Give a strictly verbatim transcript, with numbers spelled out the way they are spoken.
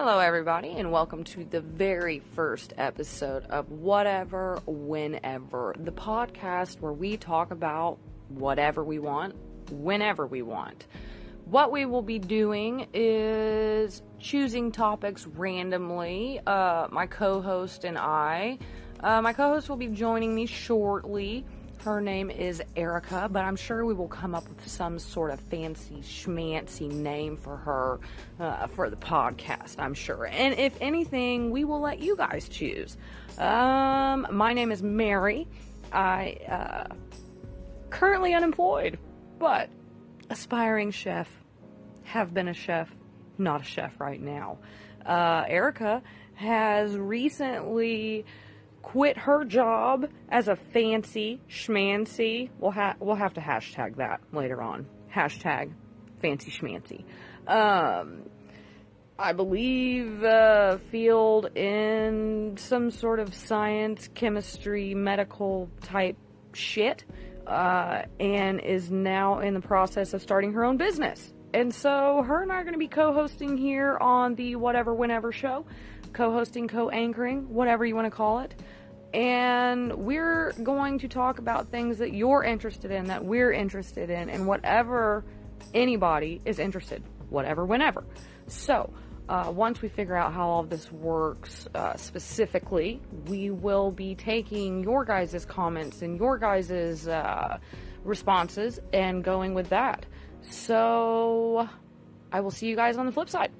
Hello everybody and welcome to the very first episode of Whatever, Whenever, the podcast where we talk about whatever we want, whenever we want. What we will be doing is choosing topics randomly. Uh, my co-host and I, uh, my co-host will be joining me shortly. Her name is Erica, but I'm sure we will come up with some sort of fancy schmancy name for her uh, for the podcast, I'm sure. And if anything, we will let you guys choose. Um, my name is Mary. I uh, currently unemployed, but aspiring chef. Have been a chef, not a chef right now. Uh, Erica has recently quit her job as a fancy schmancy. We'll, ha- we'll have to hashtag that later on. Hashtag fancy schmancy. Um, I believe uh, field in some sort of science, chemistry, medical type shit. Uh, and is now in the process of starting her own business. And so her and I are going to be co-hosting here on the Whatever Whenever show. Co-hosting, co-anchoring, whatever you want to call it. And we're going to talk about things that you're interested in, that we're interested in, and whatever anybody is interested, whatever, whenever. So, uh, once we figure out how all of this works uh, specifically, we will be taking your guys' comments and your guys' uh, responses and going with that. So, I will see you guys on the flip side.